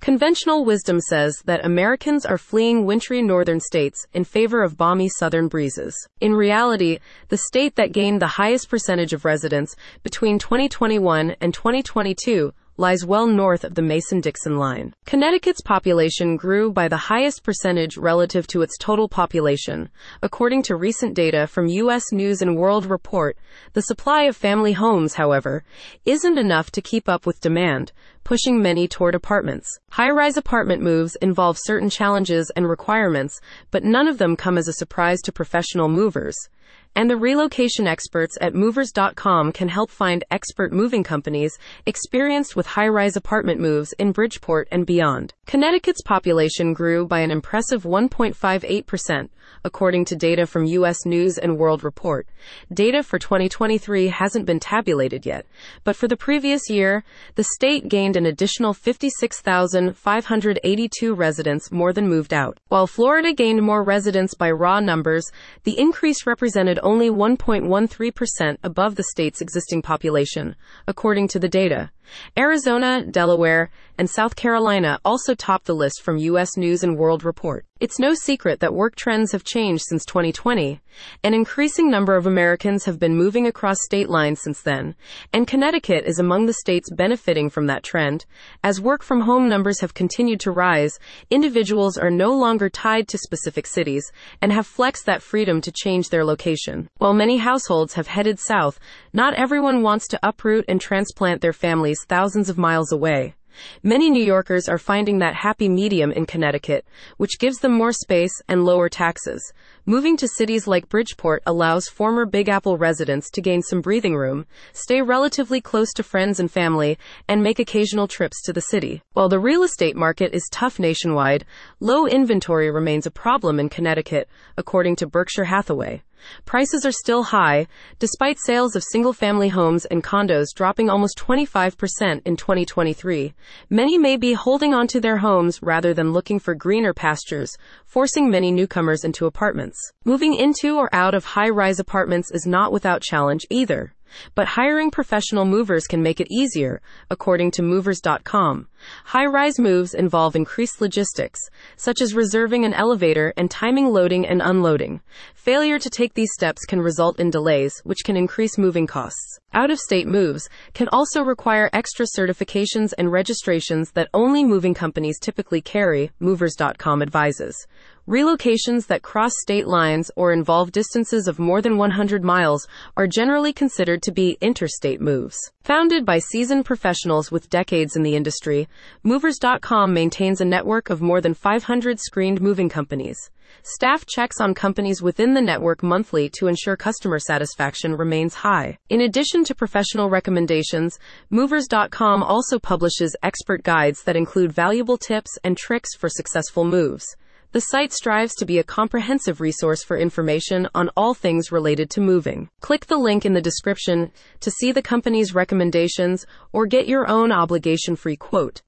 Conventional wisdom says that Americans are fleeing wintry northern states in favor of balmy southern breezes. In reality, the state that gained the highest percentage of residents between 2021 and 2022 lies well north of the Mason-Dixon line. Connecticut's population grew by the highest percentage relative to its total population. According to recent data from U.S. News and World Report, the supply of family homes, however, isn't enough to keep up with demand, pushing many toward apartments. High-rise apartment moves involve certain challenges and requirements, but none of them come as a surprise to professional movers. And the relocation experts at Movers.com can help find expert moving companies experienced with high-rise apartment moves in Bridgeport and beyond. Connecticut's population grew by an impressive 1.58%, according to data from U.S. News and World Report. Data for 2023 hasn't been tabulated yet, but for the previous year, the state gained an additional 56,582 residents more than moved out. While Florida gained more residents by raw numbers, the increase represented only 1.13% above the state's existing population, according to the data. Arizona, Delaware, and South Carolina also topped the list from U.S. News and World Report. It's no secret that work trends have changed since 2020. An increasing number of Americans have been moving across state lines since then, and Connecticut is among the states benefiting from that trend. As work-from-home numbers have continued to rise, individuals are no longer tied to specific cities and have flexed that freedom to change their location. While many households have headed south, not everyone wants to uproot and transplant their families thousands of miles away. Many New Yorkers are finding that happy medium in Connecticut, which gives them more space and lower taxes. Moving to cities like Bridgeport allows former Big Apple residents to gain some breathing room, stay relatively close to friends and family, and make occasional trips to the city. While the real estate market is tough nationwide, low inventory remains a problem in Connecticut, according to Berkshire Hathaway. Prices are still high, despite sales of single-family homes and condos dropping almost 25% in 2023. Many may be holding on to their homes rather than looking for greener pastures, forcing many newcomers into apartments. Moving into or out of high-rise apartments is not without challenge either. But hiring professional movers can make it easier, according to Movers.com. High-rise moves involve increased logistics, such as reserving an elevator and timing loading and unloading. Failure to take these steps can result in delays, which can increase moving costs. Out-of-state moves can also require extra certifications and registrations that only moving companies typically carry, Movers.com advises. Relocations that cross state lines or involve distances of more than 100 miles are generally considered to be interstate moves. Founded by seasoned professionals with decades in the industry, Movers.com maintains a network of more than 500 screened moving companies. Staff checks on companies within the network monthly to ensure customer satisfaction remains high. In addition to professional recommendations, Movers.com also publishes expert guides that include valuable tips and tricks for successful moves. The site strives to be a comprehensive resource for information on all things related to moving. Click the link in the description to see the company's recommendations or get your own obligation-free quote.